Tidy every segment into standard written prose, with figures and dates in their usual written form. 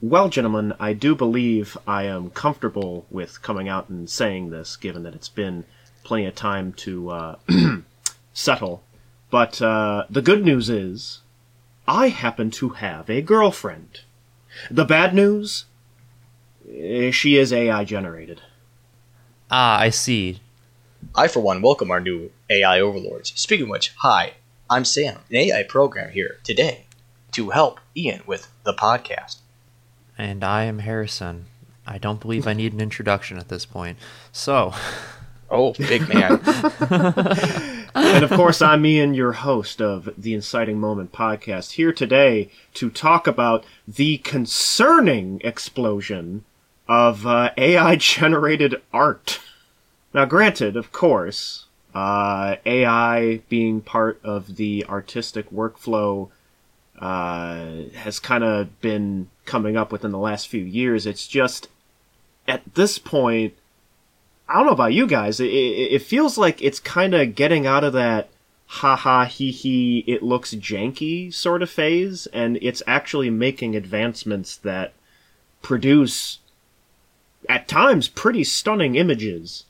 Well, gentlemen, I do believe I am comfortable with coming out and saying this, given that it's been plenty of time to settle. But the good news is, I happen to have a girlfriend. The bad news? She is AI-generated. Ah, I see. I, for one, welcome our new AI overlords. Speaking of which, hi, I'm Sam, an AI program here today to help Ian with the podcast. And I am Harrison. I don't believe I need an introduction at this point. So. Oh, big man. And of course, I'm Ian, your host of the Inciting Moment podcast, here today to talk about the concerning explosion of AI-generated art. Now, granted, of course, AI being part of the artistic workflow has kind of been coming up within the last few years. It's just, at this point, I don't know about you guys, it feels like it's kind of getting out of that ha-ha, he-he, it looks janky sort of phase, and it's actually making advancements that produce, at times, pretty stunning images,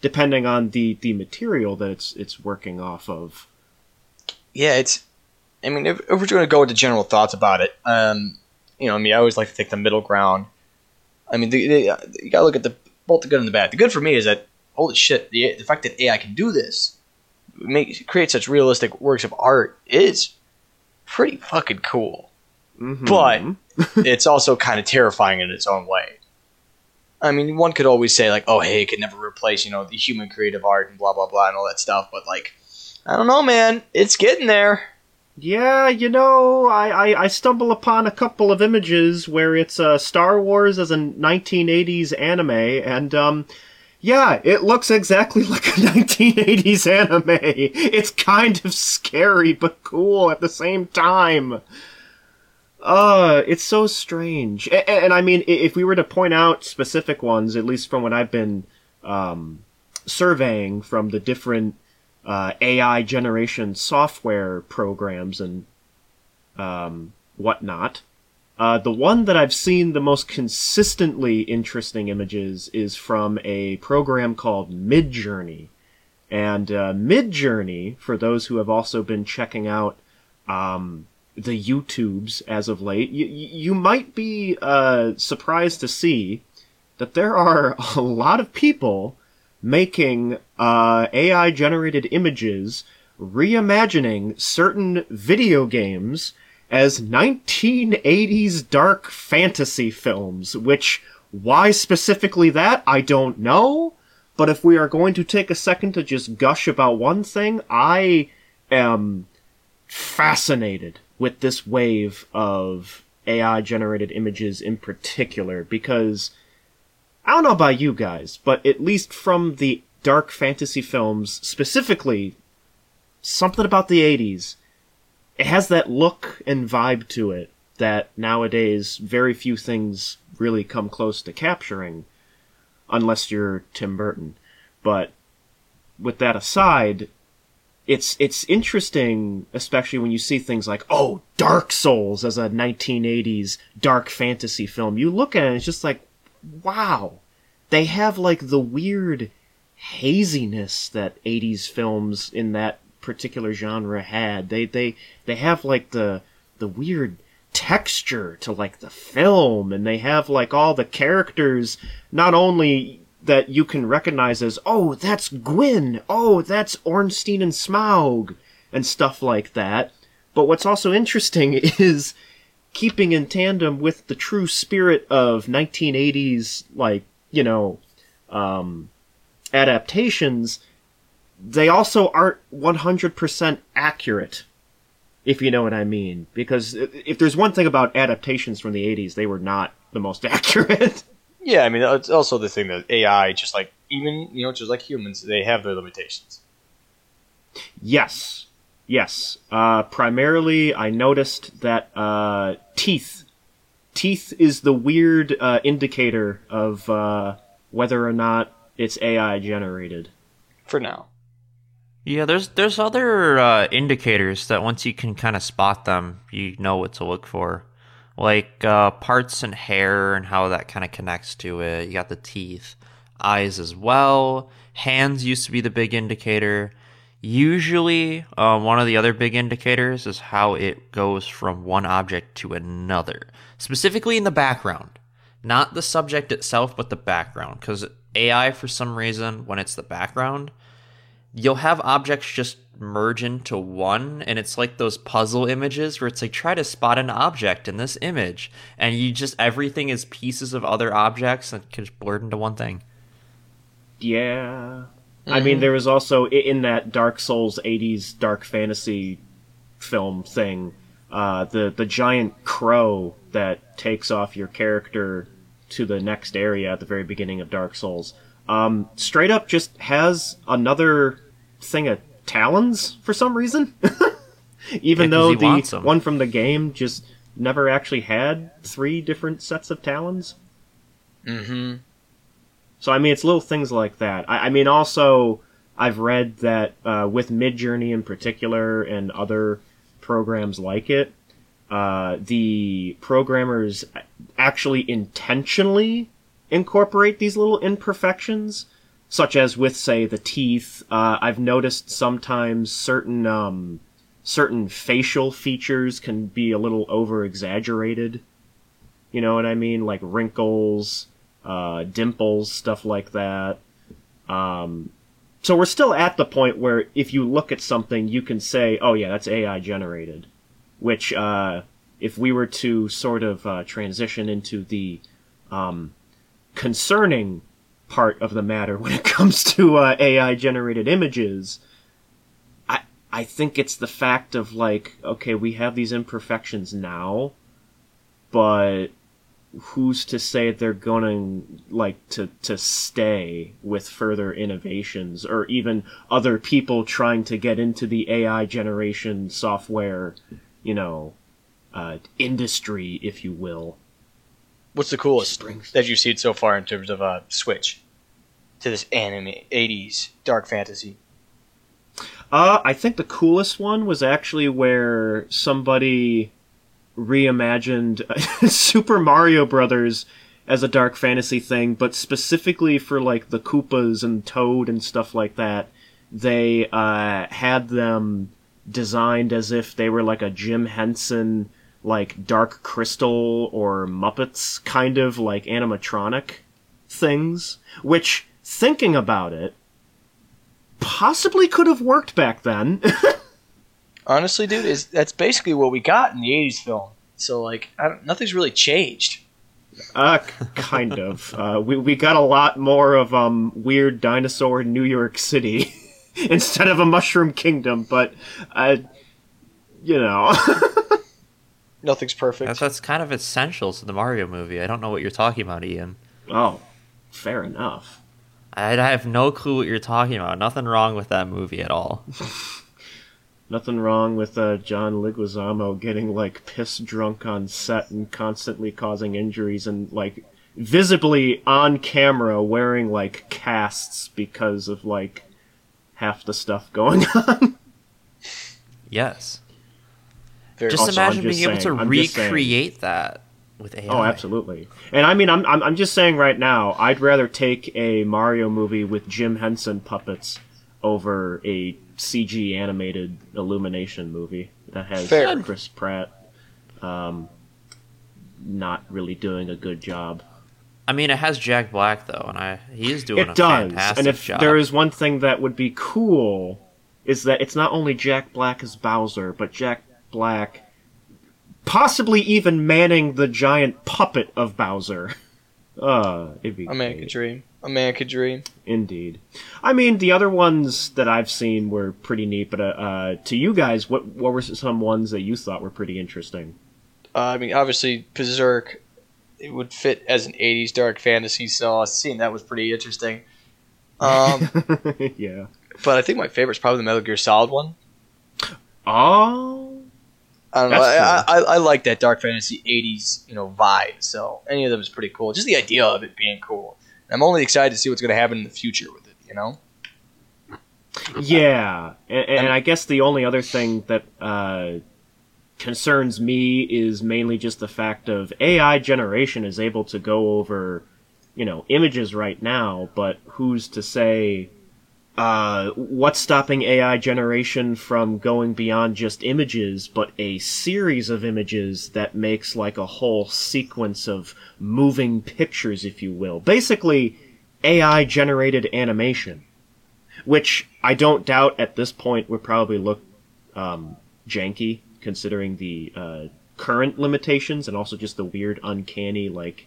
depending on the material that it's working off of. Yeah, if we're going to go into general thoughts about it, I always like to take the middle ground. I mean, you got to look at both the good and the bad. The good for me is that, holy shit, the fact that AI can do this, create such realistic works of art, is pretty fucking cool. Mm-hmm. But it's also kind of terrifying in its own way. I mean, one could always say, like, oh, hey, it could never replace, the human creative art and blah, blah, blah, and all that stuff. But, like, I don't know, man. It's getting there. Yeah, I stumble upon a couple of images where it's Star Wars as a 1980s anime, and it looks exactly like a 1980s anime. It's kind of scary, but cool at the same time. It's so strange. And I mean, if we were to point out specific ones, at least from what I've been surveying from the different AI generation software programs and whatnot. The one that I've seen the most consistently interesting images is from a program called MidJourney. And MidJourney, for those who have also been checking out the YouTubes as of late, you might be surprised to see that there are a lot of people making AI-generated images reimagining certain video games as 1980s dark fantasy films, which, why specifically that, I don't know. But if we are going to take a second to just gush about one thing, I am fascinated with this wave of AI-generated images in particular, because I don't know about you guys, but at least from the dark fantasy films, specifically, something about the 80s, it has that look and vibe to it that nowadays very few things really come close to capturing, unless you're Tim Burton. But with that aside, it's interesting, especially when you see things like, oh, Dark Souls as a 1980s dark fantasy film. You look at it and it's just like, wow, they have like the weird haziness that 80s films in that particular genre had. They have like the weird texture to like the film, and they have like all the characters not only that you can recognize as, oh, that's Gwynn, oh, that's Ornstein and Smaug, and stuff like that. But what's also interesting is keeping in tandem with the true spirit of 1980s, adaptations, they also aren't 100% accurate, if you know what I mean. Because if there's one thing about adaptations from the 80s, they were not the most accurate. Yeah, I mean, it's also the thing that AI, just like, even, just like humans, they have their limitations. Yes. Yes, primarily I noticed that teeth is the weird indicator of whether or not it's AI generated. For now. Yeah, there's other indicators that once you can kind of spot them, you know what to look for. like parts and hair and how that kind of connects to it. You got the teeth, eyes as well. Hands used to be the big indicator. Usually, one of the other big indicators is how it goes from one object to another, specifically in the background. Not the subject itself, but the background. Because AI, for some reason, when it's the background, you'll have objects just merge into one, and it's like those puzzle images where it's like, try to spot an object in this image, and you just, everything is pieces of other objects and can just blurred into one thing. Yeah. I mean, there was also, in that Dark Souls 80s dark fantasy film thing, the giant crow that takes off your character to the next area at the very beginning of Dark Souls, straight up just has another thing of talons for some reason. Even though the one from the game just never actually had three different sets of talons. Mm-hmm. So, I mean, it's little things like that. I mean, also, I've read that with MidJourney in particular and other programs like it, the programmers actually intentionally incorporate these little imperfections, such as with, say, the teeth. I've noticed sometimes certain facial features can be a little over-exaggerated. You know what I mean? Like wrinkles, dimples, stuff like that. So we're still at the point where if you look at something, you can say, oh yeah, that's AI generated. Which, if we were to sort of transition into the concerning part of the matter when it comes to AI-generated images, I think it's the fact of, like, okay, we have these imperfections now, but who's to say they're going to stay with further innovations or even other people trying to get into the AI generation software, you know, industry, if you will. What's the coolest that you've seen so far in terms of a switch to this anime 80s dark fantasy? I think the coolest one was actually where somebody reimagined Super Mario Brothers as a dark fantasy thing, but specifically for like the Koopas and Toad and stuff like that, they had them designed as if they were like a Jim Henson, like Dark Crystal or Muppets kind of like animatronic things, which, thinking about it, possibly could have worked back then. Honestly, dude, that's basically what we got in the 80s film. So, like, nothing's really changed. Kind of. We got a lot more of weird dinosaur New York City instead of a Mushroom Kingdom, but, you know. Nothing's perfect. That's kind of essential to the Mario movie. I don't know what you're talking about, Ian. Oh, fair enough. I have no clue what you're talking about. Nothing wrong with that movie at all. Nothing wrong with John Leguizamo getting, like, piss drunk on set and constantly causing injuries and, like, visibly on camera wearing, like, casts because of, like, half the stuff going on. Yes. Just imagine being able to recreate that with AI. Oh, absolutely. And I mean, I'm just saying right now, I'd rather take a Mario movie with Jim Henson puppets over a CG animated Illumination movie that has Chris Pratt not really doing a good job. I mean, it has Jack Black though, and he is doing fantastic job. And if there is one thing that would be cool, is that it's not only Jack Black as Bowser, but Jack Black possibly even manning the giant puppet of Bowser. It'd be A man could dream. Indeed. I mean, the other ones that I've seen were pretty neat, but to you guys, what were some ones that you thought were pretty interesting? I mean, obviously, Berserk, it would fit as an 80s dark fantasy, so I've seen that was pretty interesting. Yeah. But I think my favorite is probably the Metal Gear Solid one. Oh. I don't know. I like that dark fantasy 80s, you know, vibe, so any of them is pretty cool. Just the idea of it being cool. I'm only excited to see what's going to happen in the future with it, you know? Yeah, and I guess the only other thing that concerns me is mainly just the fact of AI generation is able to go over, you know, images right now, but who's to say what's stopping AI generation from going beyond just images, but a series of images that makes like a whole sequence of moving pictures, if you will. Basically, AI-generated animation, which I don't doubt at this point would probably look janky, considering the current limitations and also just the weird, uncanny, like,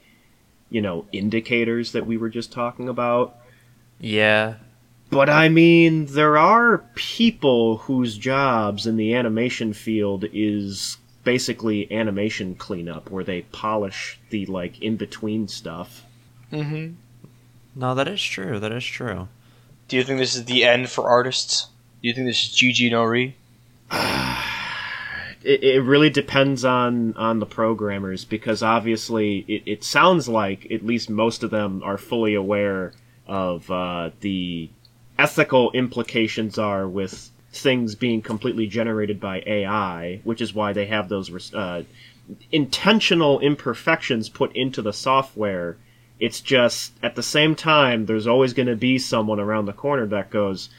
you know, indicators that we were just talking about. Yeah. But, I mean, there are people whose jobs in the animation field is basically animation cleanup, where they polish the, like, in-between stuff. Mm-hmm. No, that is true. That is true. Do you think this is the end for artists? Do you think this is GG no re? It really depends on the programmers, because obviously it sounds like at least most of them are fully aware of the ethical implications are with things being completely generated by AI, which is why they have those intentional imperfections put into the software. It's just, at the same time, there's always going to be someone around the corner that goes,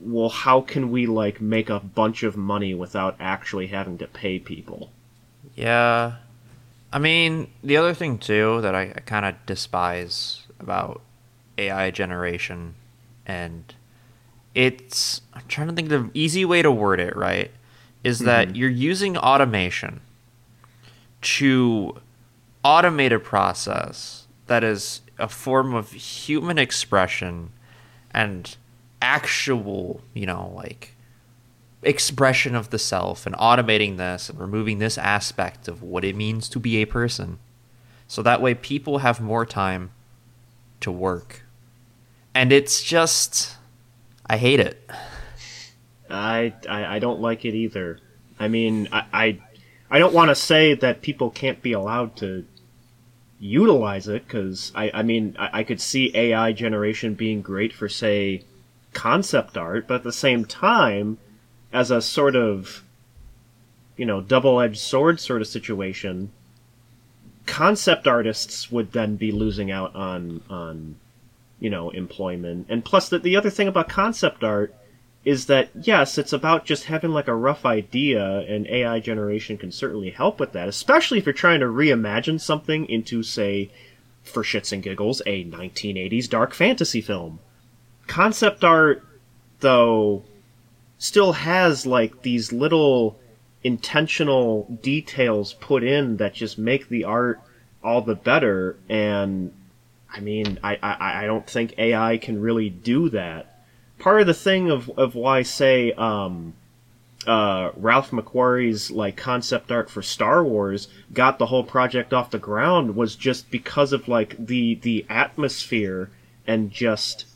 well, how can we, like, make a bunch of money without actually having to pay people? Yeah. I mean, the other thing, too, that I kind of despise about AI generation, and it's, I'm trying to think of the easy way to word it, right, is that you're using automation to automate a process that is a form of human expression and actual, you know, like, expression of the self, and automating this and removing this aspect of what it means to be a person. So that way people have more time to work. And it's just, I hate it. I don't like it either. I mean, I don't want to say that people can't be allowed to utilize it, because I mean I could see AI generation being great for, say, concept art, but at the same time, as a sort of, you know, double-edged sword sort of situation, concept artists would then be losing out on you know, employment. And plus, the other thing about concept art is that, yes, it's about just having, like, a rough idea, and AI generation can certainly help with that, especially if you're trying to reimagine something into, say, for shits and giggles, a 1980s dark fantasy film. Concept art, though, still has, like, these little intentional details put in that just make the art all the better, and I mean, I don't think AI can really do that. Part of the thing of why, say, Ralph McQuarrie's, like, concept art for Star Wars got the whole project off the ground was just because of, like, the atmosphere and just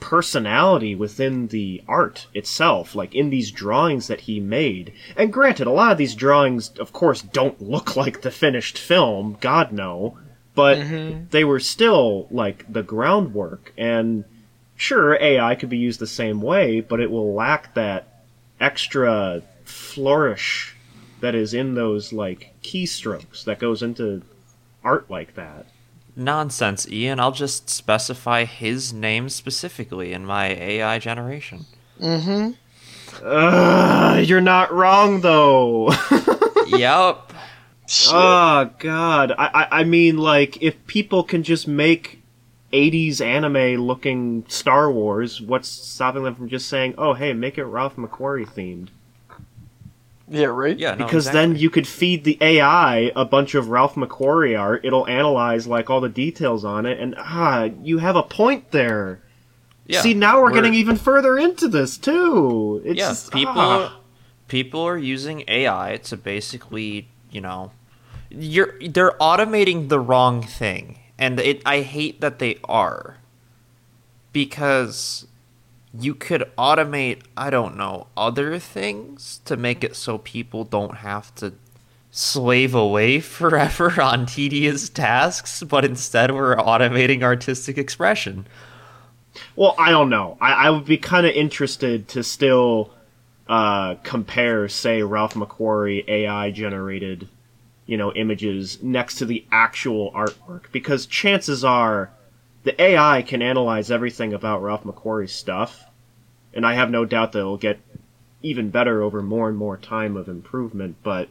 personality within the art itself, like, in these drawings that he made. And granted, a lot of these drawings, of course, don't look like the finished film, God no. But they were still, like, the groundwork. And sure, AI could be used the same way, but it will lack that extra flourish that is in those, like, keystrokes that goes into art like that. Nonsense, Ian. I'll just specify his name specifically in my AI generation. You're not wrong, though. Yep. Shit. Oh, God. I mean, like, if people can just make 80s anime-looking Star Wars, what's stopping them from just saying, oh, hey, make it Ralph McQuarrie-themed? Yeah, right? Yeah, no, because exactly. Then you could feed the AI a bunch of Ralph McQuarrie art, it'll analyze, like, all the details on it, and, you have a point there. Yeah, see, now we're getting even further into this, too. It's just, people are using AI to basically, you know... They're automating the wrong thing, and I hate that they are, because you could automate, I don't know, other things to make it so people don't have to slave away forever on tedious tasks, but instead we're automating artistic expression. Well, I don't know. I would be kind of interested to still compare, say, Ralph McQuarrie AI-generated, images next to the actual artwork, because chances are the AI can analyze everything about Ralph McQuarrie's stuff, and I have no doubt that it'll get even better over more and more time of improvement, but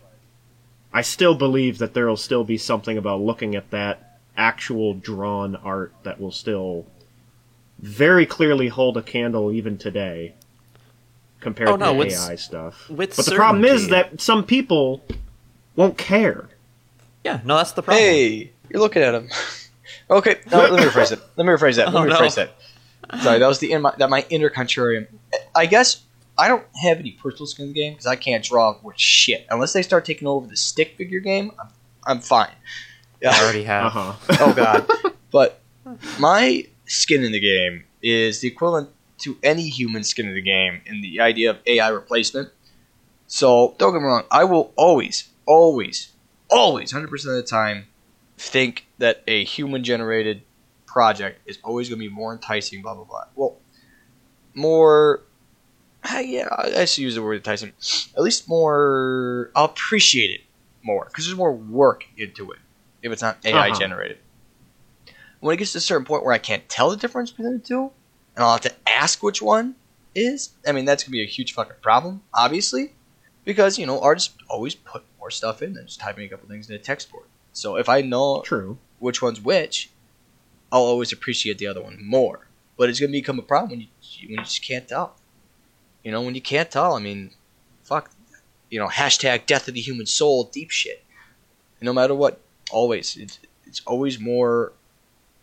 I still believe that there'll still be something about looking at that actual drawn art that will still very clearly hold a candle even today compared to AI stuff. But certainty. The problem is that some people won't care. Yeah, no, that's the problem. Hey, you're looking at him. Okay, no, let me rephrase that. Sorry, that was my inner contrarian. I guess I don't have any personal skin in the game because I can't draw worth shit. Unless they start taking over the stick figure game, I'm fine. Yeah. I already have. Uh-huh. Oh, God. But my skin in the game is the equivalent to any human skin in the game in the idea of AI replacement. So, don't get me wrong, I will always, 100% of the time, think that a human-generated project is always going to be more enticing, blah, blah, blah. Well, more... Yeah, I should use the word enticing. At least more... I'll appreciate it more, because there's more work into it if it's not AI-generated. Uh-huh. When it gets to a certain point where I can't tell the difference between the two, and I'll have to ask which one is, that's going to be a huge fucking problem, obviously, because, artists always put more stuff in than just typing a couple things in a text board. So if I know which one's which, I'll always appreciate the other one more. But it's going to become a problem when you just can't tell. When you can't tell, fuck, hashtag death of the human soul, deep shit. And no matter what, always. It's always more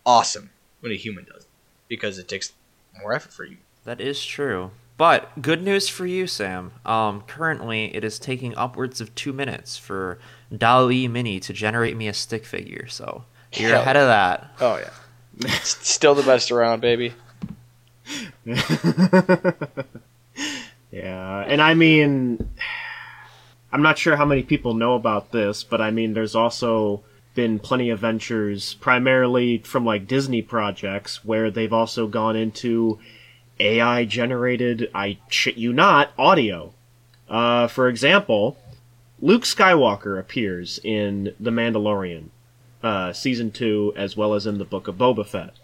awesome when a human does it, because it takes more effort for you. That is true. But good news for you, Sam. Currently, it is taking upwards of 2 minutes for DALL-E Mini to generate me a stick figure, so you're ahead of that. Oh, yeah. Still the best around, baby. Yeah, and I'm not sure how many people know about this, but there's also been plenty of ventures, primarily from, Disney projects, where they've also gone into... AI-generated, I shit you not, audio. For example, Luke Skywalker appears in The Mandalorian, Season 2, as well as in The Book of Boba Fett.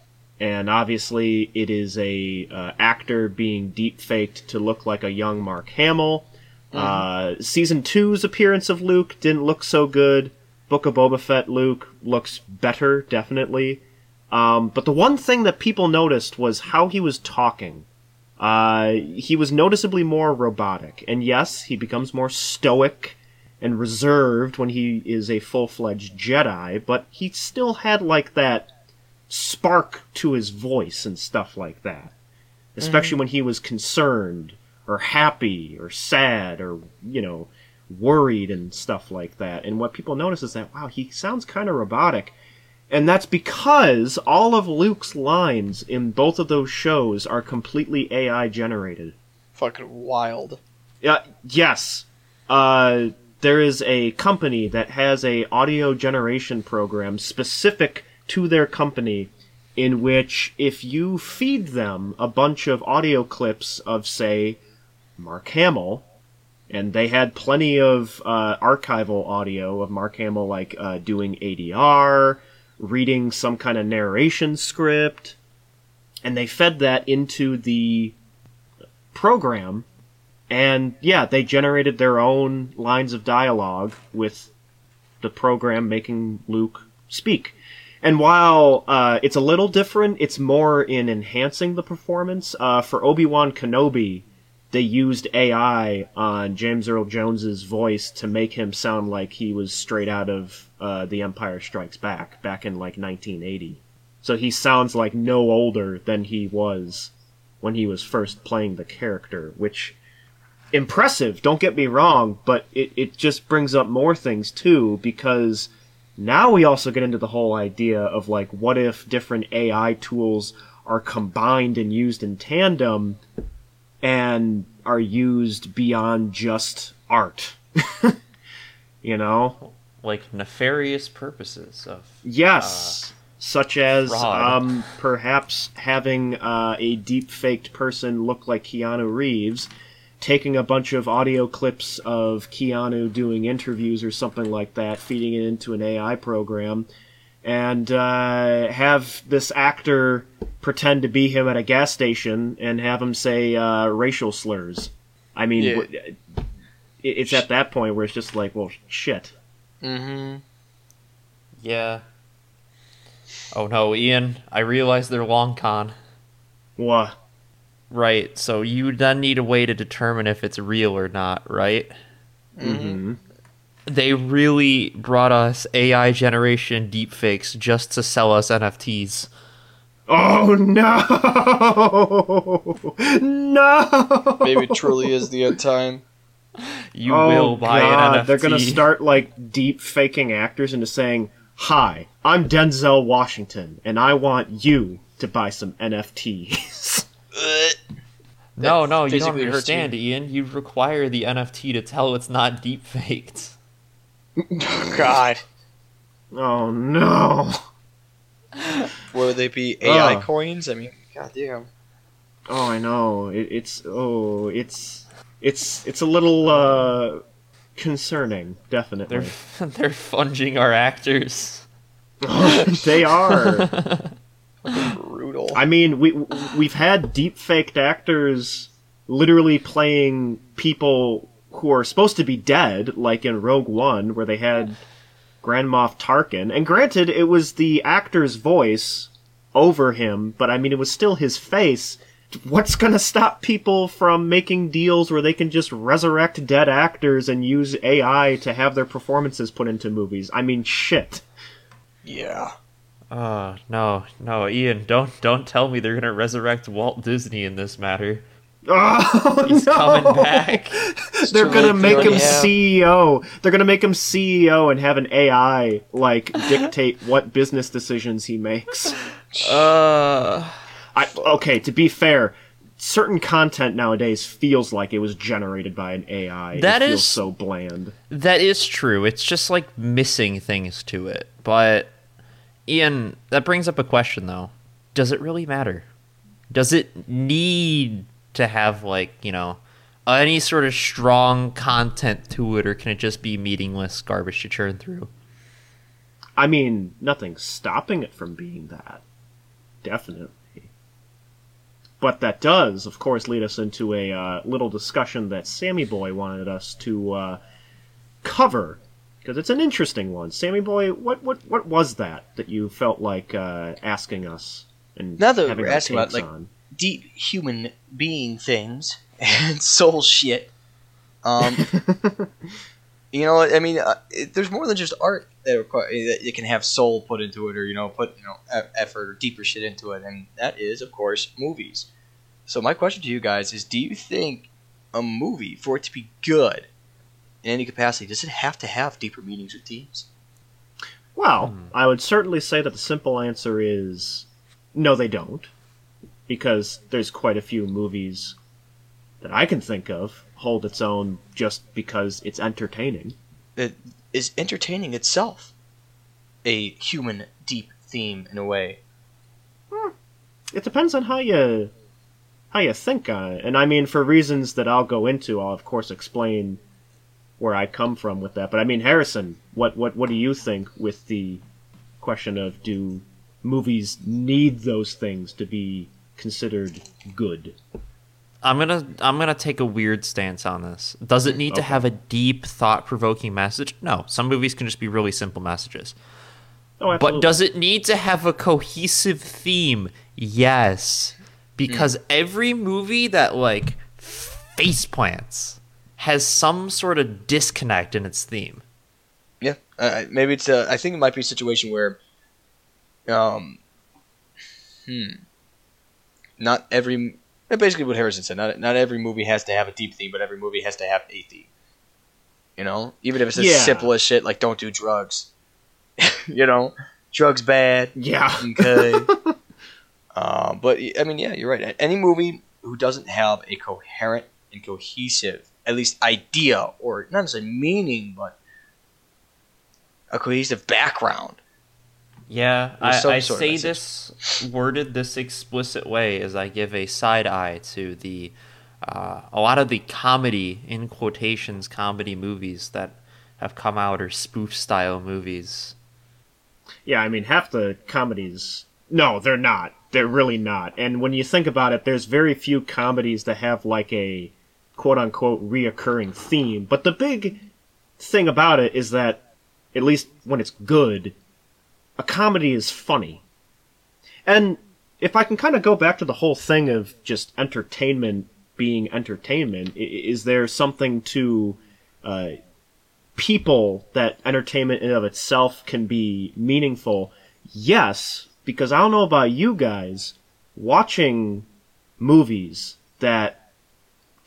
And obviously, it is a actor being deepfaked to look like a young Mark Hamill. Mm-hmm. Season 2's appearance of Luke didn't look so good. Book of Boba Fett Luke looks better, definitely. But the one thing that people noticed was how he was talking. He was noticeably more robotic. And yes, he becomes more stoic and reserved when he is a full-fledged Jedi, but he still had, that spark to his voice and stuff like that. Especially when he was concerned or happy or sad or, worried and stuff like that. And what people notice is that, wow, he sounds kind of robotic. And that's because all of Luke's lines in both of those shows are completely AI-generated. Fucking wild. Yes. There is a company that has a audio generation program specific to their company in which if you feed them a bunch of audio clips of, say, Mark Hamill... And they had plenty of archival audio of Mark Hamill, doing ADR, reading some kind of narration script, and they fed that into the program, and yeah, they generated their own lines of dialogue with the program making Luke speak. And while it's a little different, it's more in enhancing the performance. For Obi-Wan Kenobi, they used AI on James Earl Jones' voice to make him sound like he was straight out of The Empire Strikes Back, back in 1980. So he sounds no older than he was when he was first playing the character, which, impressive, don't get me wrong, but it just brings up more things too, because now we also get into the whole idea of what if different AI tools are combined and used in tandem and are used beyond just art. Nefarious purposes of... Yes, such as fraud. Perhaps having a deep-faked person look like Keanu Reeves taking a bunch of audio clips of Keanu doing interviews or something like that, feeding it into an AI program, and have this actor pretend to be him at a gas station and have him say racial slurs. I mean, yeah. It's at that point where it's just like, well, shit. Mm-hmm. Yeah. Oh no, Ian, I realize they're long con. What? Right, so you then need a way to determine if it's real or not, right? Mm-hmm. They really brought us AI generation deepfakes just to sell us NFTs. Oh, no! No! Maybe it truly is the end time. You will buy an NFT. They're going to start, like, deep-faking actors into saying, "Hi, I'm Denzel Washington, and I want you to buy some NFTs." No, you don't understand, Ian. You require the NFT to tell it's not deepfaked. Oh, God. Oh, no. Will they be AI coins? I mean, goddamn. Oh, I know. It's a little concerning, definitely. They're funging our actors. They are. Brutal. I mean, we've had deep-faked actors literally playing people who are supposed to be dead, like in Rogue One, where they had Grand Moff Tarkin. And granted, it was the actor's voice over him, but I mean, it was still his face. What's going to stop people from making deals where they can just resurrect dead actors and use AI to have their performances put into movies? I mean, shit. Yeah. No, Ian, don't tell me they're going to resurrect Walt Disney in this matter. Oh, he's coming back. They're going to make him CEO. They're going to make him CEO and have an AI, like, dictate what business decisions he makes. Okay, to be fair, certain content nowadays feels like it was generated by an AI. It feels so bland. That is true. It's just, like, missing things to it, but... Ian, that brings up a question, though. Does it really matter? Does it need to have, like, you know, any sort of strong content to it, or can it just be meaningless garbage to churn through? I mean, nothing's stopping it from being that. Definitely. But that does, of course, lead us into a little discussion that Sammy Boy wanted us to cover. Because it's an interesting one. Sammy Boy, what was that you felt like asking us? And now that we're asking about, like, deep human being things and soul shit. You know, I mean, there's more than just art that it can have soul put into it, or, you know, put, you know, effort or deeper shit into it. And that is, of course, movies. So my question to you guys is, do you think a movie, for it to be good, in any capacity, does it have to have deeper meanings or themes? Well, I would certainly say that the simple answer is no, they don't. Because there's quite a few movies that I can think of hold its own just because it's entertaining. It is entertaining itself a human deep theme in a way? It depends on how you think on it. And I mean, for reasons that I'll go into, I'll of course explain where I come from with that. But I mean, Harrison, what do you think with the question of, do movies need those things to be considered good? I'm gonna take a weird stance on this. Does it need to have a deep, thought-provoking message? No. Some movies can just be really simple messages. Oh, absolutely. But does it need to have a cohesive theme? Yes. Because every movie that, like, face plants has some sort of disconnect in its theme. Yeah, maybe it's I think it might be a situation where not every, basically what Harrison said, not every movie has to have a deep theme, but every movie has to have a theme. You know? Even if it's as simple as shit, like, don't do drugs. You know? Drugs bad. Yeah. Okay. But, I mean, yeah, you're right. Any movie who doesn't have a coherent and cohesive, at least idea, or not necessarily meaning, but a cohesive background. Yeah, I say this worded this explicit way as I give a side eye to the a lot of the comedy, in quotations, comedy movies that have come out are spoof-style movies. Yeah, I mean, half the comedies... No, they're not. They're really not. And when you think about it, there's very few comedies that have, like, a quote-unquote reoccurring theme. But the big thing about it is that, at least when it's good, a comedy is funny. And if I can kind of go back to the whole thing of just entertainment being entertainment, is there something to people that entertainment in and of itself can be meaningful? Yes, because I don't know about you guys, watching movies that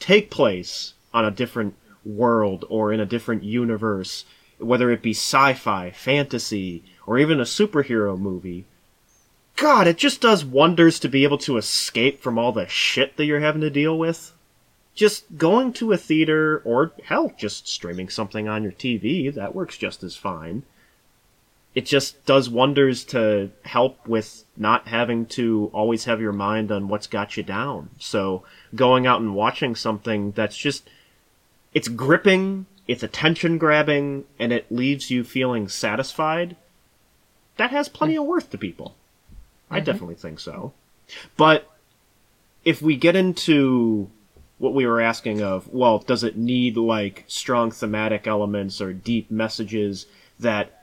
take place on a different world or in a different universe, whether it be sci-fi, fantasy, or even a superhero movie, God, it just does wonders to be able to escape from all the shit that you're having to deal with. Just going to a theater, or hell, just streaming something on your TV, that works just as fine. It just does wonders to help with not having to always have your mind on what's got you down. So going out and watching something that's just, it's gripping, it's attention-grabbing, and it leaves you feeling satisfied, that has plenty of worth to people. I definitely think so. But if we get into what we were asking of, well, does it need, like, strong thematic elements or deep messages that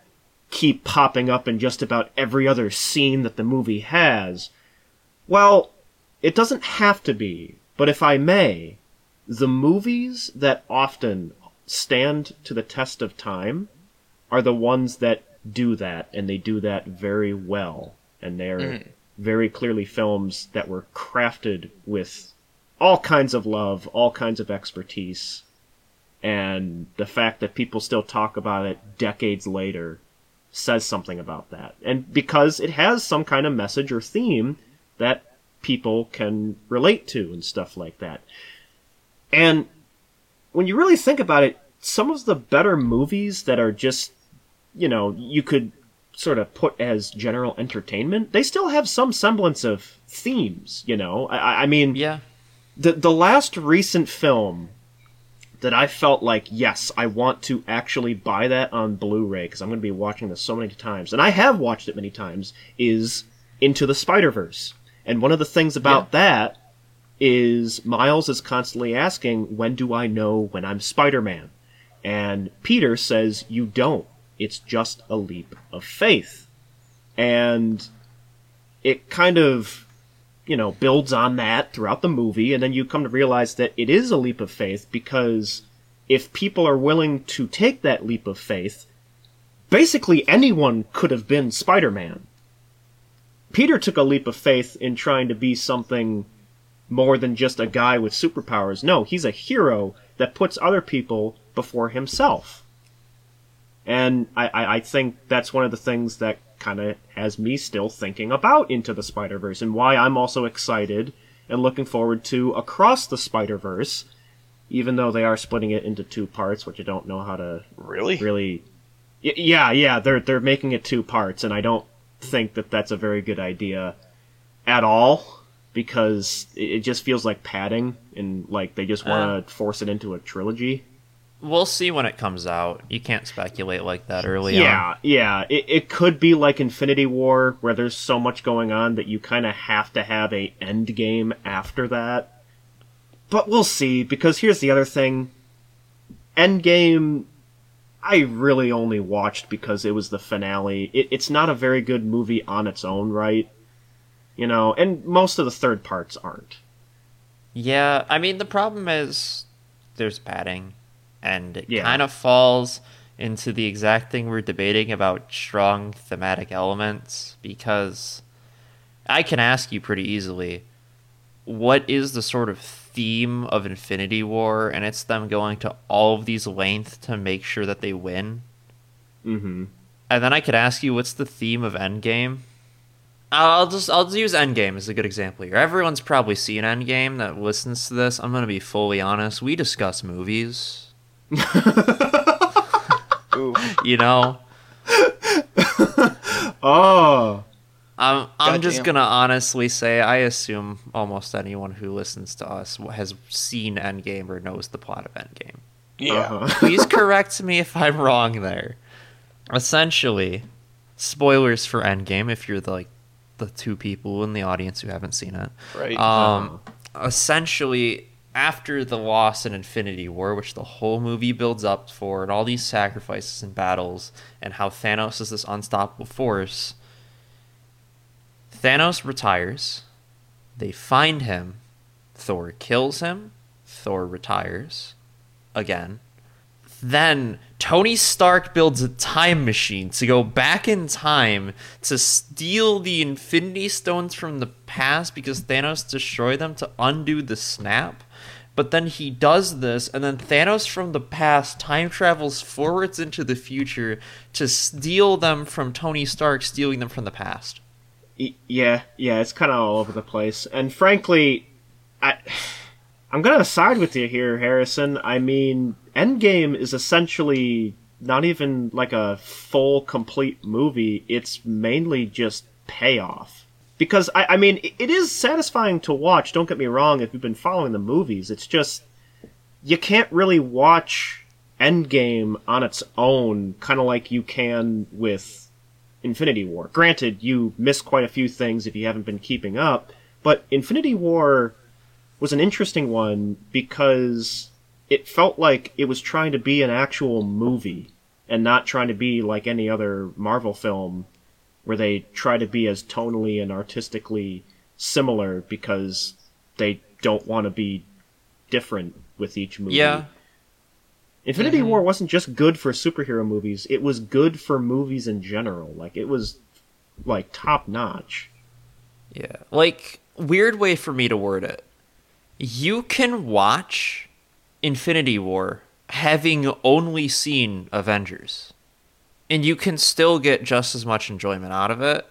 keep popping up in just about every other scene that the movie has? Well, it doesn't have to be. But if I may, the movies that often stand to the test of time are the ones that do that, and they do that very well. And they're very clearly films that were crafted with all kinds of love, all kinds of expertise. And the fact that people still talk about it decades later says something about that. And because it has some kind of message or theme that people can relate to and stuff like that. And when you really think about it, some of the better movies that are just, you know, you could sort of put as general entertainment, they still have some semblance of themes, you know? I mean, yeah. The last recent film that I felt like, yes, I want to actually buy that on Blu-ray, because I'm going to be watching this so many times, and I have watched it many times, is Into the Spider-Verse. And one of the things about that is Miles is constantly asking, when do I know when I'm Spider-Man? And Peter says, you don't. It's just a leap of faith. And it kind of, you know, builds on that throughout the movie, and then you come to realize that it is a leap of faith, because if people are willing to take that leap of faith, basically anyone could have been Spider-Man. Peter took a leap of faith in trying to be something more than just a guy with superpowers. No, he's a hero that puts other people before himself. And I think that's one of the things that kind of has me still thinking about Into the Spider-Verse, and why I'm also excited and looking forward to Across the Spider-Verse, even though they are splitting it into two parts, which I don't know how to really... Yeah, they're making it two parts, and I don't think that that's a very good idea at all, because it just feels like padding, and like they just want to force it into a trilogy. We'll see when it comes out. You can't speculate like that early on. Yeah. It could be like Infinity War, where there's so much going on that you kind of have to have an endgame after that. But we'll see, because here's the other thing. Endgame, I really only watched because it was the finale. It's not a very good movie on its own, right? You know, and most of the third parts aren't. Yeah, I mean, the problem is there's padding. And it kind of falls into the exact thing we're debating about strong thematic elements, because I can ask you pretty easily, what is the sort of theme of Infinity War? And it's them going to all of these lengths to make sure that they win. Mm-hmm. And then I could ask you, what's the theme of Endgame? I'll just use Endgame as a good example here. Everyone's probably seen Endgame that listens to this. I'm going to be fully honest. We discuss movies. You know. Oh, I'm just going to honestly say I assume almost anyone who listens to us has seen Endgame or knows the plot of Endgame. Yeah. Please correct me if I'm wrong there. Essentially, spoilers for Endgame if you're the two people in the audience who haven't seen it. Right. Essentially, after the loss in Infinity War, which the whole movie builds up for, and all these sacrifices and battles, and how Thanos is this unstoppable force, Thanos retires. They find him. Thor kills him. Thor retires. Again. Then Tony Stark builds a time machine to go back in time to steal the Infinity Stones from the past because Thanos destroyed them to undo the snap. But then he does this, and then Thanos from the past time travels forwards into the future to steal them from Tony Stark, stealing them from the past. Yeah, it's kind of all over the place. And frankly, I'm going to side with you here, Harrison. I mean, Endgame is essentially not even like a full, complete movie. It's mainly just payoff. Because, I mean, it is satisfying to watch, don't get me wrong, if you've been following the movies. It's just, you can't really watch Endgame on its own, kind of like you can with Infinity War. Granted, you miss quite a few things if you haven't been keeping up, but Infinity War was an interesting one because it felt like it was trying to be an actual movie and not trying to be like any other Marvel film where they try to be as tonally and artistically similar because they don't want to be different with each movie. Yeah. Infinity War wasn't just good for superhero movies, it was good for movies in general. Like, it was, like, top-notch. Yeah. Like, weird way for me to word it. You can watch Infinity War having only seen Avengers, and you can still get just as much enjoyment out of it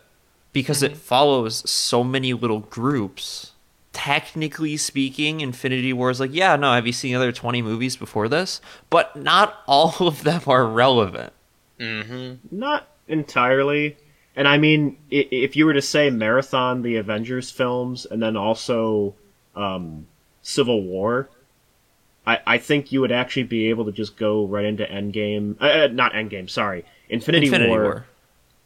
because it follows so many little groups. Technically speaking, Infinity War is like, yeah, no, have you seen the other 20 movies before this? But not all of them are relevant. Mm-hmm. Not entirely. And I mean, if you were to say marathon the Avengers films and then also Civil War, I think you would actually be able to just go right into Endgame. Not Endgame, sorry. Infinity War.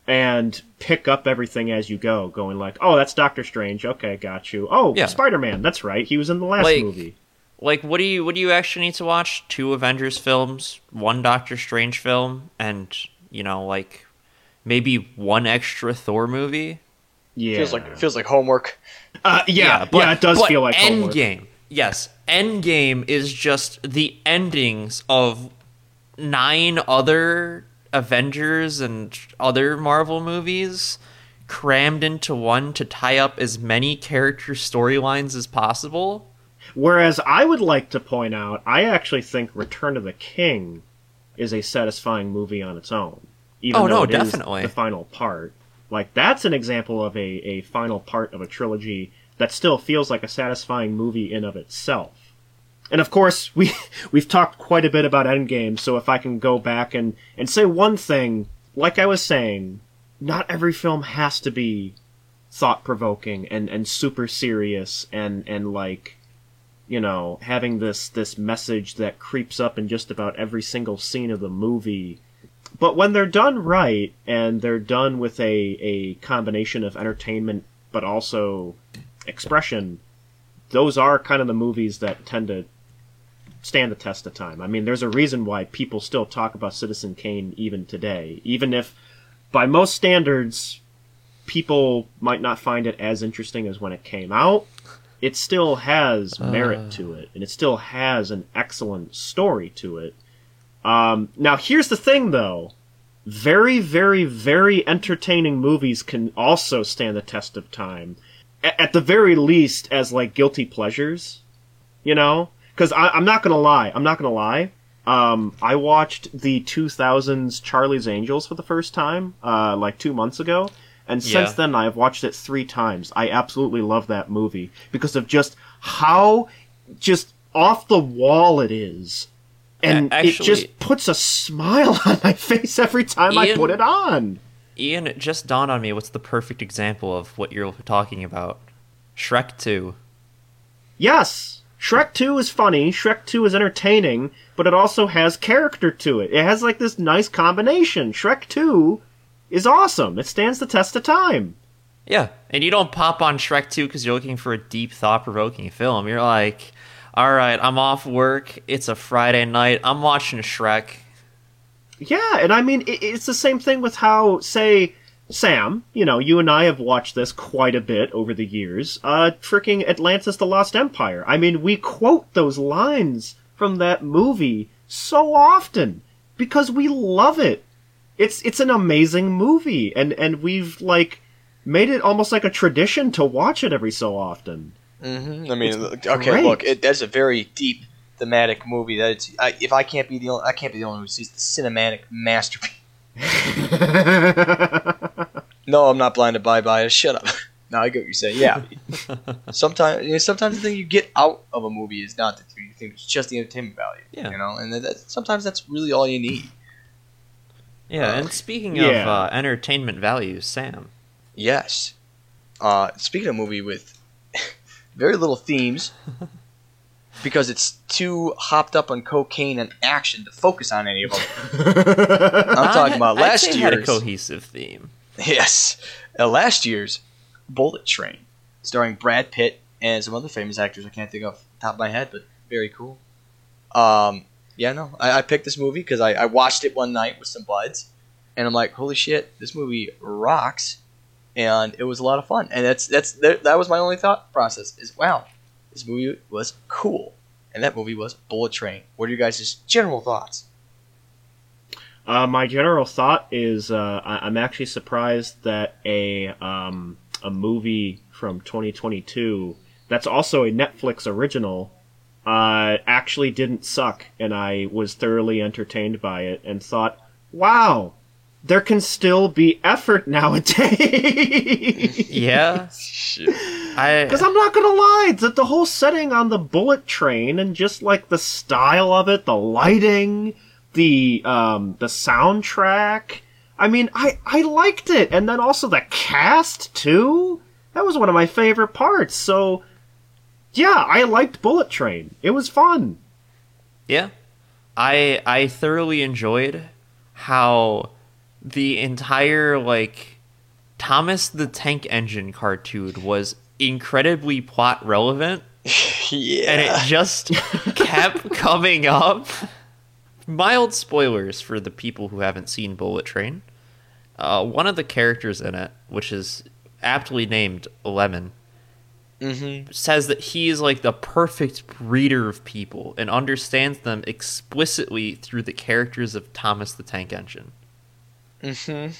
And pick up everything as you go, going like, oh, that's Doctor Strange. Okay, got you. Oh, yeah. Spider-Man. That's right. He was in the last movie. Like, what do you actually need to watch? 2 Avengers films, 1 Doctor Strange film, and, you know, like, maybe 1 extra Thor movie? Yeah. Feels like homework. It does feel like Endgame, homework. Endgame. Yes, Endgame is just the endings of 9 other Avengers and other Marvel movies crammed into one to tie up as many character storylines as possible. Whereas I would like to point out, I actually think Return of the King is a satisfying movie on its own. Even though it is the final part. Like, that's an example of a final part of a trilogy that still feels like a satisfying movie in of itself. And of course, we've talked quite a bit about Endgame, so if I can go back and say one thing, like I was saying, not every film has to be thought-provoking and super serious and like, you know, having this message that creeps up in just about every single scene of the movie. But when they're done right, and they're done with a combination of entertainment but also expression, those are kind of the movies that tend to stand the test of time. I mean, there's a reason why people still talk about Citizen Kane even today, even if by most standards people might not find it as interesting as when it came out. It still has merit to it, and it still has an excellent story to it. Now, here's the thing, though. Very, very, very entertaining movies can also stand the test of time, at the very least as, like, guilty pleasures, you know? Because I'm not going to lie. I watched the 2000s Charlie's Angels for the first time, 2 months ago. And since then, I've watched it 3 times. I absolutely love that movie because of just how just off the wall it is. And actually, it just puts a smile on my face every time I put it on. Ian, it just dawned on me what's the perfect example of what you're talking about. Shrek 2. Yes! Shrek 2 is funny, Shrek 2 is entertaining, but it also has character to it. It has, like, this nice combination. Shrek 2 is awesome. It stands the test of time. Yeah, and you don't pop on Shrek 2 because you're looking for a deep, thought-provoking film. You're like, all right, I'm off work, it's a Friday night, I'm watching Shrek. Yeah, and I mean, it's the same thing with how, say, Sam, you know, you and I have watched this quite a bit over the years, freaking Atlantis the Lost Empire. I mean, we quote those lines from that movie so often because we love it. It's an amazing movie, and we've, like, made it almost like a tradition to watch it every so often. Mm-hmm. I mean, it's okay, great. Look, that's a very deep thematic movie. That it's, I can't be the only one who sees the cinematic masterpiece. No, I'm not blinded by it. Shut up. No, I get what you're saying. Yeah, sometimes the thing you get out of a movie is not the thing. You think it's just the entertainment value. Yeah, you know, and sometimes that's really all you need. Yeah, and speaking of entertainment value, Sam. Yes. Speaking of a movie with very little themes, because it's too hopped up on cocaine and action to focus on any of them. I'm talking about last year's. It had a cohesive theme. Yes. Last year's Bullet Train, starring Brad Pitt and some other famous actors I can't think of off the top of my head, but very cool. Yeah, no, I picked this movie because I watched it one night with some buds, and I'm like, holy shit, this movie rocks, and it was a lot of fun. And that was my only thought process is, wow, this movie was cool, and that movie was Bullet Train. What are you guys' general thoughts? My general thought is I'm actually surprised that a movie from 2022 that's also a Netflix original actually didn't suck, and I was thoroughly entertained by it and thought, wow, there can still be effort nowadays. Yeah. Because I'm not going to lie, that the whole setting on the bullet train and just like the style of it, the lighting, the soundtrack. I mean, I liked it. And then also the cast, too. That was one of my favorite parts. So, yeah, I liked Bullet Train. It was fun. Yeah. I thoroughly enjoyed how the entire, like, Thomas the Tank Engine cartoon was incredibly plot relevant. Yeah. And it just kept coming up. Mild spoilers for the people who haven't seen Bullet Train. One of the characters in it, which is aptly named Lemon, says that he is like the perfect breeder of people and understands them explicitly through the characters of Thomas the Tank Engine. Mm-hmm.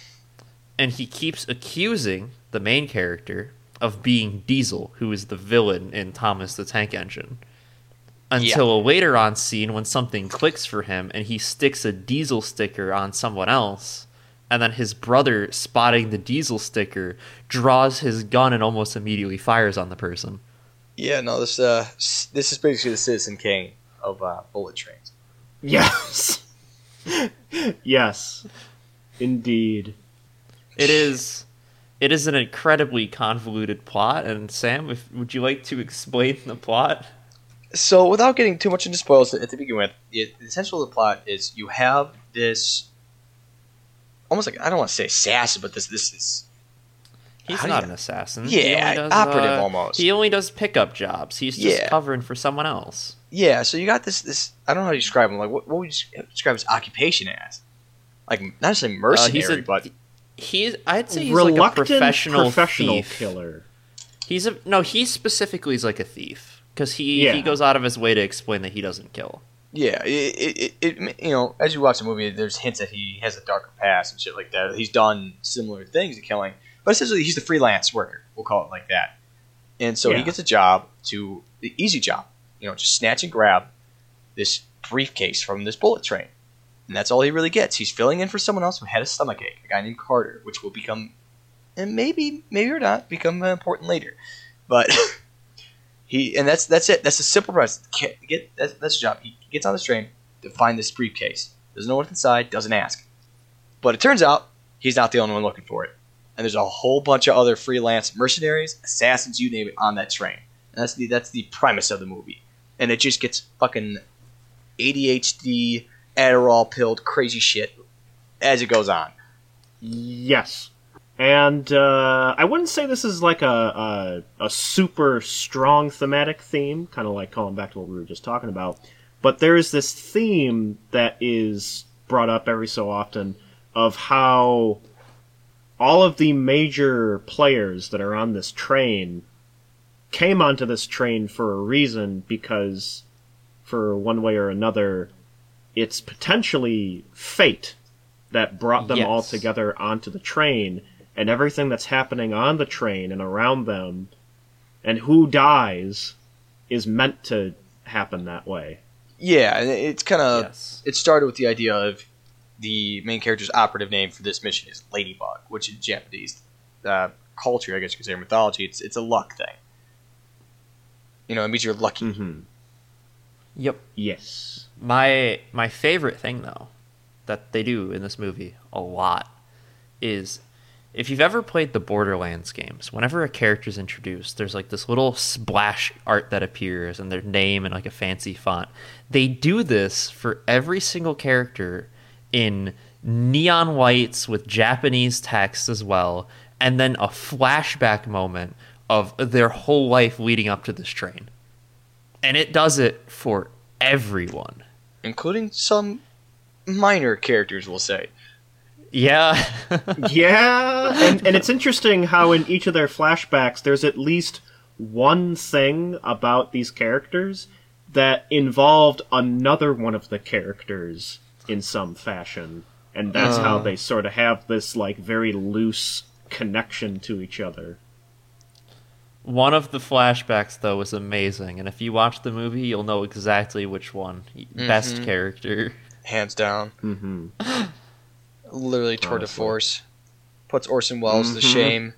And he keeps accusing the main character of being Diesel, who is the villain in Thomas the Tank Engine, until a later on scene when something clicks for him and he sticks a Diesel sticker on someone else, and then his brother, spotting the Diesel sticker, draws his gun and almost immediately fires on the person. Yeah, no, this is basically the Citizen Kane of bullet trains. Yes. Yes. Indeed. It is an incredibly convoluted plot, and Sam, would you like to explain the plot? So, without getting too much into spoils to begin with, the essential of the plot is you have this almost like, I don't want to say assassin, but this is... He's not an assassin. Yeah, operative almost. He only does pickup jobs. He's just covering for someone else. Yeah, so you got this I don't know how to describe him. Like, what would you describe his occupation as? Like, not necessarily mercenary, but... I'd say he's like a professional thief. Killer. He specifically is like a thief. Because he goes out of his way to explain that he doesn't kill. Yeah, you know, as you watch the movie, there's hints that he has a darker past and shit like that. He's done similar things to killing, but essentially he's the freelance worker. We'll call it like that. And so he gets a job the easy job, you know, just snatch and grab this briefcase from this bullet train, and that's all he really gets. He's filling in for someone else who had a stomachache, a guy named Carter, which will become, and maybe or not, become important later, but. That's it. That's a simple process. That's his job. He gets on this train to find this briefcase. Doesn't know what's inside. Doesn't ask. But it turns out he's not the only one looking for it. And there's a whole bunch of other freelance mercenaries, assassins, you name it, on that train. And that's the premise of the movie. And it just gets fucking ADHD, Adderall-pilled, crazy shit as it goes on. Yes. And I wouldn't say this is like a super strong thematic theme, kind of like calling back to what we were just talking about. But there is this theme that is brought up every so often of how all of the major players that are on this train came onto this train for a reason, because for one way or another, it's potentially fate that brought them all together onto the train, and everything that's happening on the train and around them and who dies is meant to happen that way. Yeah, it's kind of it started with the idea of the main character's operative name for this mission is Ladybug, which in Japanese culture, I guess you could say, or mythology, it's a luck thing. You know, it means you're lucky. Mm-hmm. Yep. Yes. My favorite thing, though, that they do in this movie a lot is, if you've ever played the Borderlands games, whenever a character's introduced, there's like this little splash art that appears and their name in like a fancy font. They do this for every single character in neon whites with Japanese text as well, and then a flashback moment of their whole life leading up to this train. And it does it for everyone. Including some minor characters, we'll say. Yeah. Yeah. And it's interesting how in each of their flashbacks, there's at least one thing about these characters that involved another one of the characters in some fashion. And that's how they sort of have this like very loose connection to each other. One of the flashbacks, though, was amazing, and if you watch the movie, you'll know exactly which one. Best character. Hands down. Mm-hmm. Literally tour de force. Puts Orson Welles to shame.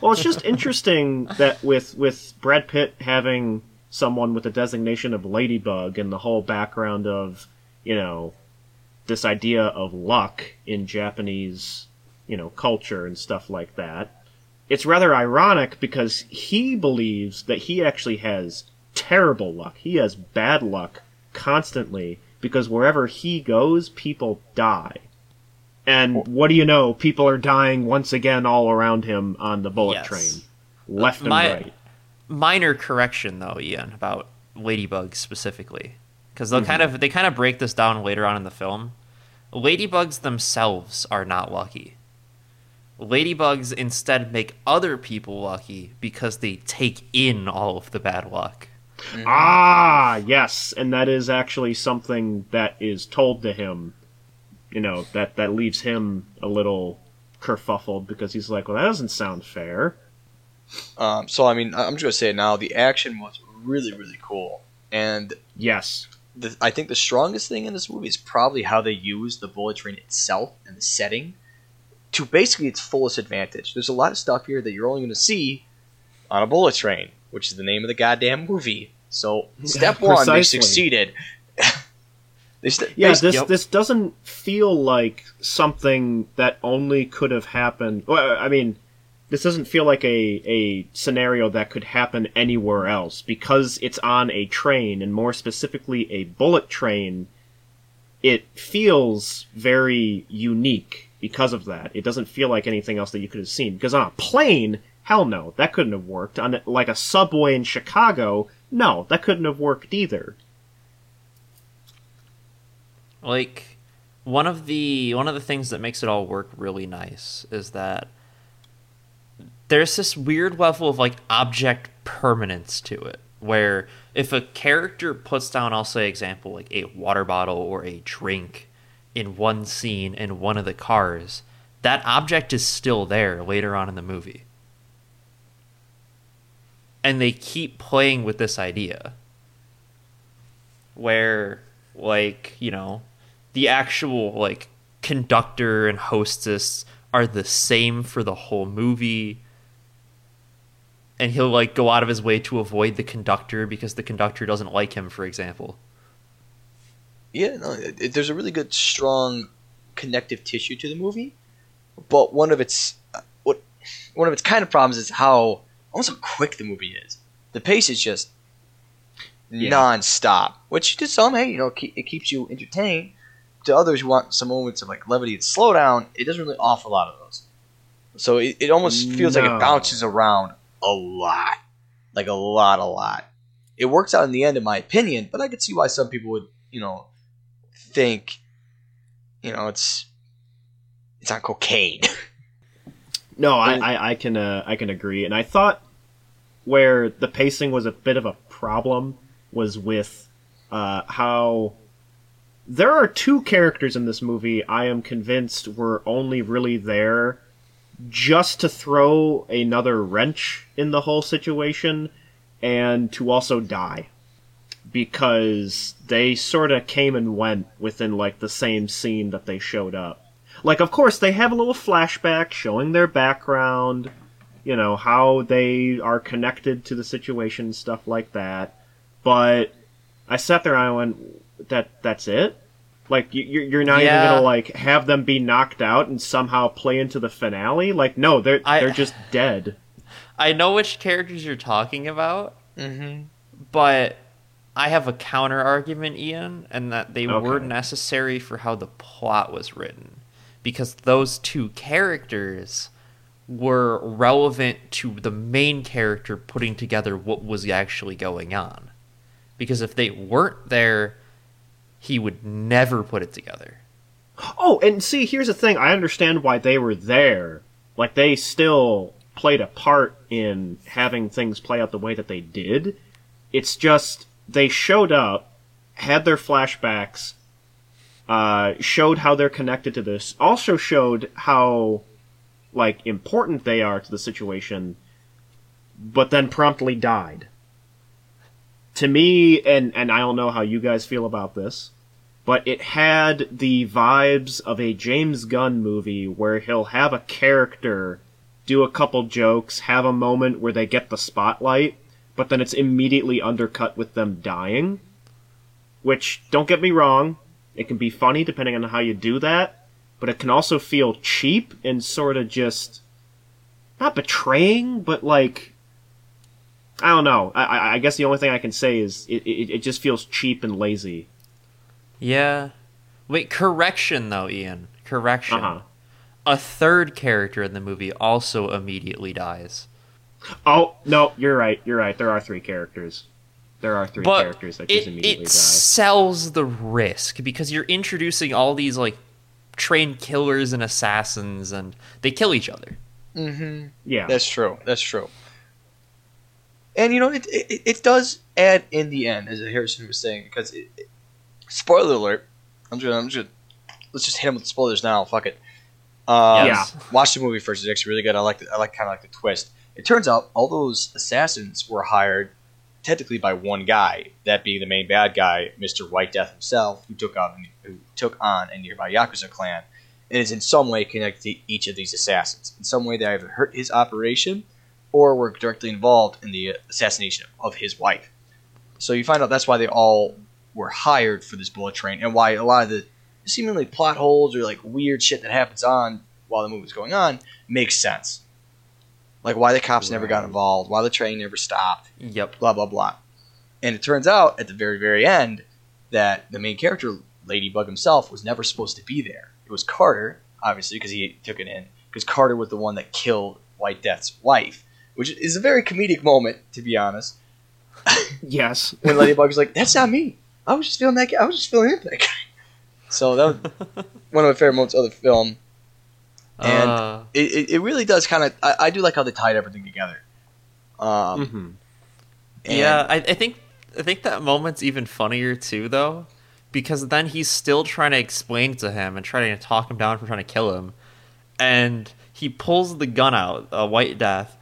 Well, it's just interesting that with Brad Pitt having someone with the designation of Ladybug and the whole background of, you know, this idea of luck in Japanese, you know, culture and stuff like that. It's rather ironic because he believes that he actually has terrible luck. He has bad luck constantly because wherever he goes, people die. And what do you know? People are dying once again all around him on the bullet train. Left and right. Minor correction, though, Ian, about Ladybug specifically. Because they kind of break this down later on in the film. Ladybugs themselves are not lucky. Ladybugs instead make other people lucky because they take in all of the bad luck. Mm-hmm. Ah, yes, and that is actually something that is told to him. You know, that leaves him a little kerfuffled because he's like, well, that doesn't sound fair. So, I mean, I'm just going to say now, the action was really, really cool. And I think the strongest thing in this movie is probably how they use the bullet train itself and the setting to basically its fullest advantage. There's a lot of stuff here that you're only going to see on a bullet train, which is the name of the goddamn movie. So, step one, they succeeded. This doesn't feel like something that only could have happened. Well, I mean, this doesn't feel like a scenario that could happen anywhere else, because it's on a train, and more specifically a bullet train. It feels very unique because of that. It doesn't feel like anything else that you could have seen. Because on a plane, hell no, that couldn't have worked. On like a subway in Chicago, no, that couldn't have worked either. Like, one of the things that makes it all work really nice is that there's this weird level of like object permanence to it, where if a character puts down, I'll say example, like a water bottle or a drink in one scene in one of the cars, that object is still there later on in the movie. And they keep playing with this idea where, like, you know, the actual, like, conductor and hostess are the same for the whole movie. And he'll, like, go out of his way to avoid the conductor because the conductor doesn't like him, for example. Yeah, no, there's a really good, strong connective tissue to the movie But one of its kind of problems is how almost how quick the movie is. The pace is just nonstop, which to some, hey, you know, it keeps you entertained. To others who want some moments of like levity and slowdown, it doesn't really offer a lot of those. So it almost feels like it bounces around a lot, like a lot. It works out in the end, in my opinion, but I could see why some people would, you know, think, you know, it's on cocaine. No, I can agree, and I thought where the pacing was a bit of a problem was with how there are two characters in this movie I am convinced were only really there just to throw another wrench in the whole situation and to also die, because they sort of came and went within like the same scene that they showed up. Like, of course, they have a little flashback showing their background, you know, how they are connected to the situation, stuff like that. But I sat there and I went, that's it? Like, you're not even going to, like, have them be knocked out and somehow play into the finale? Like, no, they're just dead. I know which characters you're talking about, but I have a counter-argument, Ian, and that they were necessary for how the plot was written. Because those two characters were relevant to the main character putting together what was actually going on. Because if they weren't there, he would never put it together. Oh, and see, here's the thing. I understand why they were there. Like, they still played a part in having things play out the way that they did. It's just they showed up, had their flashbacks, showed how they're connected to this, also showed how, like, important they are to the situation, but then promptly died. To me, and I don't know how you guys feel about this, but it had the vibes of a James Gunn movie where he'll have a character do a couple jokes, have a moment where they get the spotlight, but then it's immediately undercut with them dying. Which, don't get me wrong, it can be funny depending on how you do that, but it can also feel cheap and sort of just not betraying, but like, I don't know. I guess the only thing I can say is it just feels cheap and lazy. Yeah. Wait, correction though, Ian. Correction. Uh-huh. A third character in the movie also immediately dies. Oh, no, you're right. There are three characters. That just immediately die. It sells the risk because you're introducing all these like trained killers and assassins, and they kill each other. Mm-hmm. Yeah, that's true. And you know, it does add in the end, as Harrison was saying, because spoiler alert. Let's just hit him with the spoilers now. Fuck it. Watch the movie first. It's actually really good. I kind of like the twist. It turns out all those assassins were hired technically by one guy, that being the main bad guy, Mr. White Death himself, who took on a nearby Yakuza clan, and is in some way connected to each of these assassins. In some way, they either hurt his operation or were directly involved in the assassination of his wife. So you find out that's why they all were hired for this bullet train, and why a lot of the seemingly plot holes or like weird shit that happens on while the movie's going on makes sense. Like, why the cops never got involved, why the train never stopped, blah, blah, blah. And it turns out, at the very, very end, that the main character, Ladybug himself, was never supposed to be there. It was Carter, obviously, because he took it in, because Carter was the one that killed White Death's wife, which is a very comedic moment, to be honest. Yes. When Ladybug was like, that's not me. I was just feeling that guy. I was just feeling him, that guy. So that was one of my favorite moments of the film. And it really does kind of... I do like how they tied everything together. I think that moment's even funnier too, though, because then he's still trying to explain to him and trying to talk him down for trying to kill him. And he pulls the gun out, a White Death.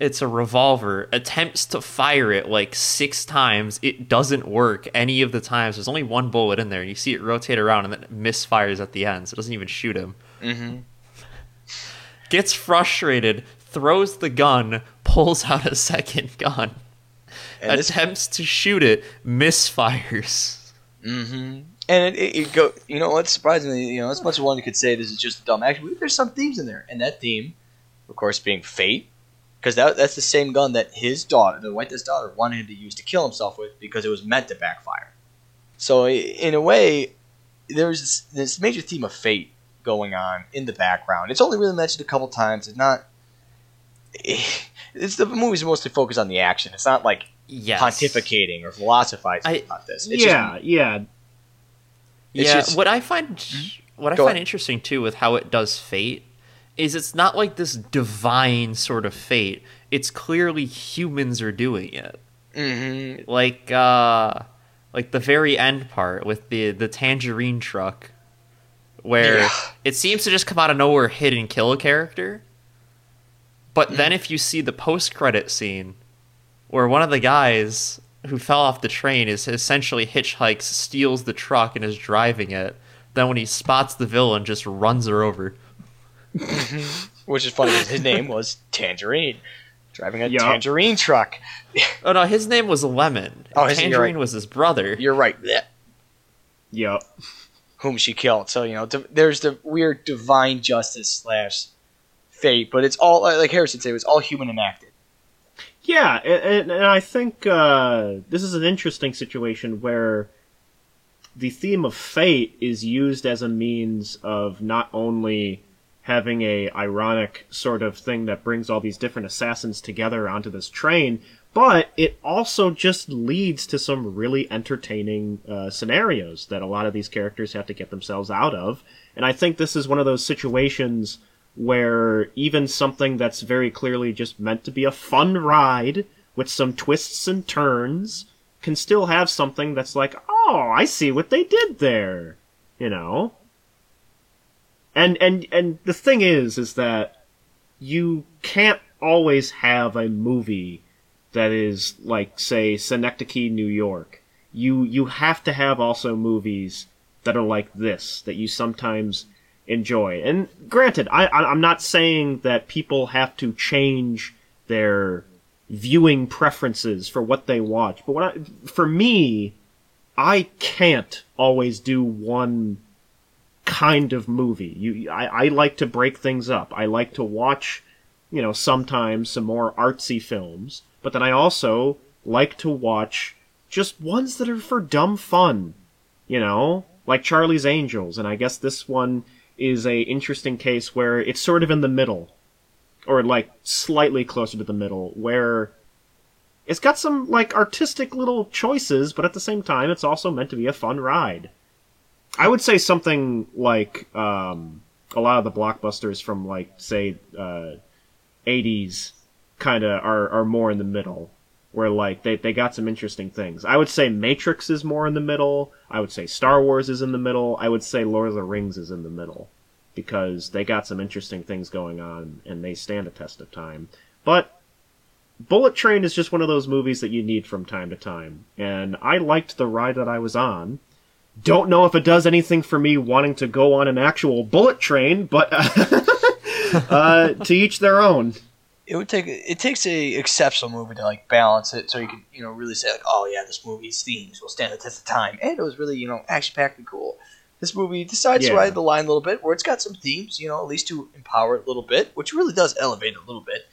It's a revolver, attempts to fire it like 6 times. It doesn't work any of the times. There's only one bullet in there. You see it rotate around, and then it misfires at the end, so it doesn't even shoot him. Mm-hmm. Gets frustrated, throws the gun, pulls out a second gun, attempts to shoot it, misfires. Mm-hmm. And it go, you know what? Surprisingly, you know, as much as one could say this is just dumb action, there's some themes in there, and that theme, of course, being fate, because that's the same gun that his daughter, the White Death's daughter, wanted him to use to kill himself with, because it was meant to backfire. So in a way, there's this major theme of fate going on in the background. It's only really mentioned a couple times. It's not. It's the movie's mostly focused on the action. It's not like pontificating or philosophizing about this. It's What I find interesting too with how it does fate is it's not like this divine sort of fate. It's clearly humans are doing it. Mm-hmm. Like the very end part with the tangerine truck, where it seems to just come out of nowhere, hit and kill a character. But then if you see the post-credit scene, where one of the guys who fell off the train is essentially hitchhikes, steals the truck, and is driving it. Then when he spots the villain, just runs her over. Which is funny, because his name was Tangerine. Driving a tangerine truck. Oh, no, his name was Lemon. Oh, Tangerine was his brother. You're right. Yep. Whom she killed. So, you know, there's the weird divine justice / fate, but it's all, like Harrison said, it was all human enacted. Yeah, and I think this is an interesting situation where the theme of fate is used as a means of not only having a ironic sort of thing that brings all these different assassins together onto this train, but it also just leads to some really entertaining scenarios that a lot of these characters have to get themselves out of. And I think this is one of those situations where even something that's very clearly just meant to be a fun ride with some twists and turns can still have something that's like, oh, I see what they did there, you know? And the thing is that you can't always have a movie that is like, say, Synecdoche, New York. You have to have also movies that are like this, that you sometimes enjoy. And granted, I'm not saying that people have to change their viewing preferences for what they watch, but for me, I can't always do one kind of movie. I like to break things up. I like to watch, you know, sometimes some more artsy films, but then I also like to watch just ones that are for dumb fun, you know, like Charlie's Angels, and I guess this one is a interesting case where it's sort of in the middle, or like slightly closer to the middle, where it's got some like artistic little choices, but at the same time it's also meant to be a fun ride. I would say something like a lot of the blockbusters from like, say, 80s kind of are more in the middle, where like they got some interesting things. I would say Matrix is more in the middle. I would say Star Wars is in the middle. I would say Lord of the Rings is in the middle, because they got some interesting things going on and they stand a test of time. But Bullet Train is just one of those movies that you need from time to time. And I liked the ride that I was on. Don't know if it does anything for me wanting to go on an actual bullet train, but to each their own. It takes a exceptional movie to like balance it, so you can, you know, really say like, oh yeah, this movie's themes will stand the test of time, and it was really, you know, action packed and cool. This movie decides to ride the line a little bit, where it's got some themes, you know, at least to empower it a little bit, which really does elevate it a little bit,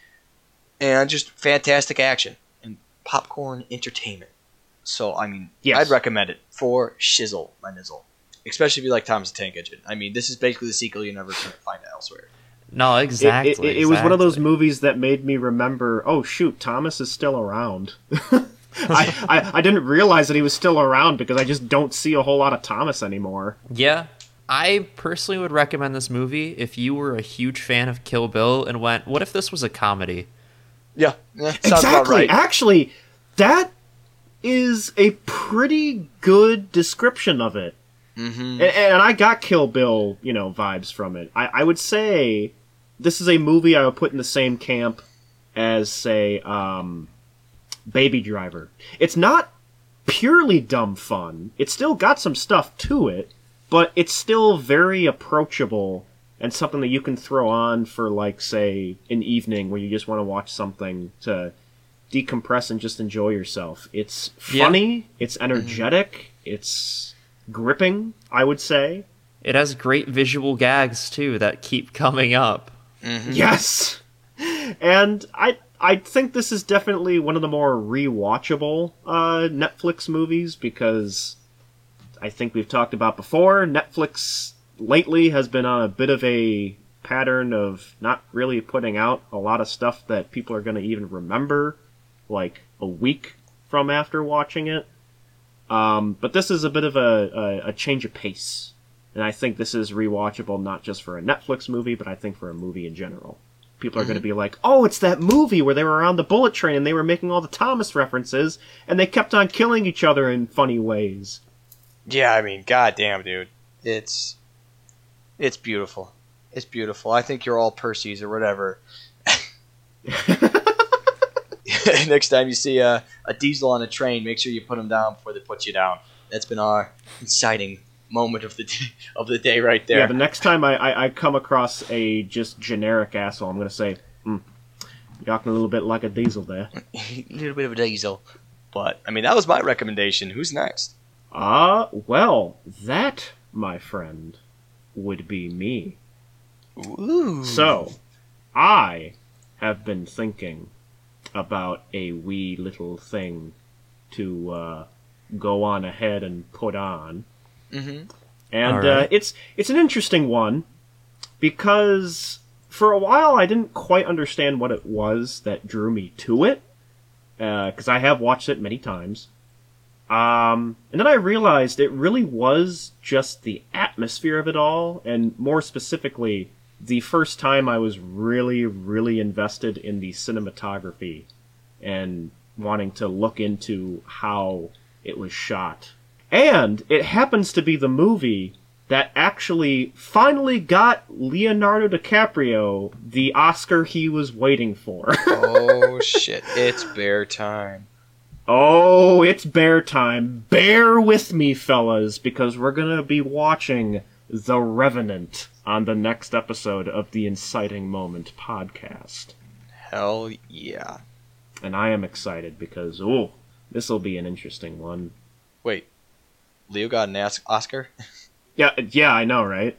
and just fantastic action and popcorn entertainment. So I mean, I'd recommend it for shizzle, my nizzle, especially if you like Thomas the Tank Engine. I mean, this is basically the sequel you never can find elsewhere. No, exactly. It was one of those movies that made me remember, oh, shoot, Thomas is still around. I didn't realize that he was still around, because I just don't see a whole lot of Thomas anymore. Yeah. I personally would recommend this movie if you were a huge fan of Kill Bill and went, what if this was a comedy? Yeah. Sounds about right. Actually, that is a pretty good description of it. Mm-hmm. And I got Kill Bill, you know, vibes from it. I would say this is a movie I would put in the same camp as, say, Baby Driver. It's not purely dumb fun. It's still got some stuff to it, but it's still very approachable and something that you can throw on for, like, say, an evening where you just want to watch something to decompress and just enjoy yourself. It's funny. It's energetic. Mm-hmm. It's gripping, I would say. It has great visual gags, too, that keep coming up. Mm-hmm. Yes! And I think this is definitely one of the more rewatchable Netflix movies, because I think we've talked about before, Netflix lately has been on a bit of a pattern of not really putting out a lot of stuff that people are going to even remember, like, a week from after watching it. But this is a bit of a change of pace. And I think this is rewatchable not just for a Netflix movie, but I think for a movie in general. People are going to be like, oh, it's that movie where they were on the bullet train and they were making all the Thomas references, and they kept on killing each other in funny ways. Yeah, I mean, goddamn, dude. It's beautiful. It's beautiful. I think you're all Percy's or whatever. Next time you see a diesel on a train, make sure you put him down before they put you down. That's been our inciting moment of the day right there. Yeah, the next time I come across a just generic asshole, I'm going to say, you're acting a little bit like a diesel there. A little bit of a diesel. But, I mean, that was my recommendation. Who's next? Well, that, my friend, would be me. Ooh. So, I have been thinking about a wee little thing to go on ahead and put on. Mm-hmm. And right. It's an interesting one, because for a while I didn't quite understand what it was that drew me to it, because I have watched it many times. And then I realized it really was just the atmosphere of it all, and more specifically, the first time I was really, really invested in the cinematography and wanting to look into how it was shot. And it happens to be the movie that actually finally got Leonardo DiCaprio the Oscar he was waiting for. Oh, shit. It's bear time. Oh, it's bear time. Bear with me, fellas, because we're going to be watching The Revenant on the next episode of the Inciting Moment podcast. Hell yeah. And I am excited because, ooh, this will be an interesting one. Wait. Leo got an Oscar? Yeah, I know, right?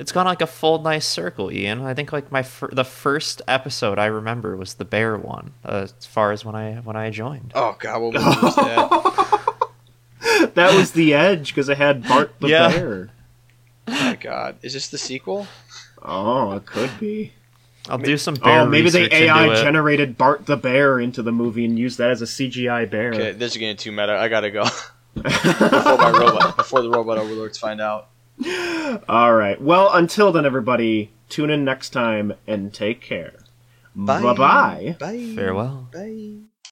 It's gone like a full nice circle, Ian. I think like the first episode I remember was the bear one, as far as when I joined. Oh god, what was that? That was the edge because it had Bart the bear. Oh my god, is this the sequel? Oh, it could be. I'll do some bear research. Oh, maybe they AI generated Bart the bear into the movie and used that as a CGI bear. Okay, this is getting too meta. I gotta go. Before the robot overlords find out. Alright, well, until then, everybody, tune in next time and take care. Bye. Bye-bye. Bye. Farewell. Bye.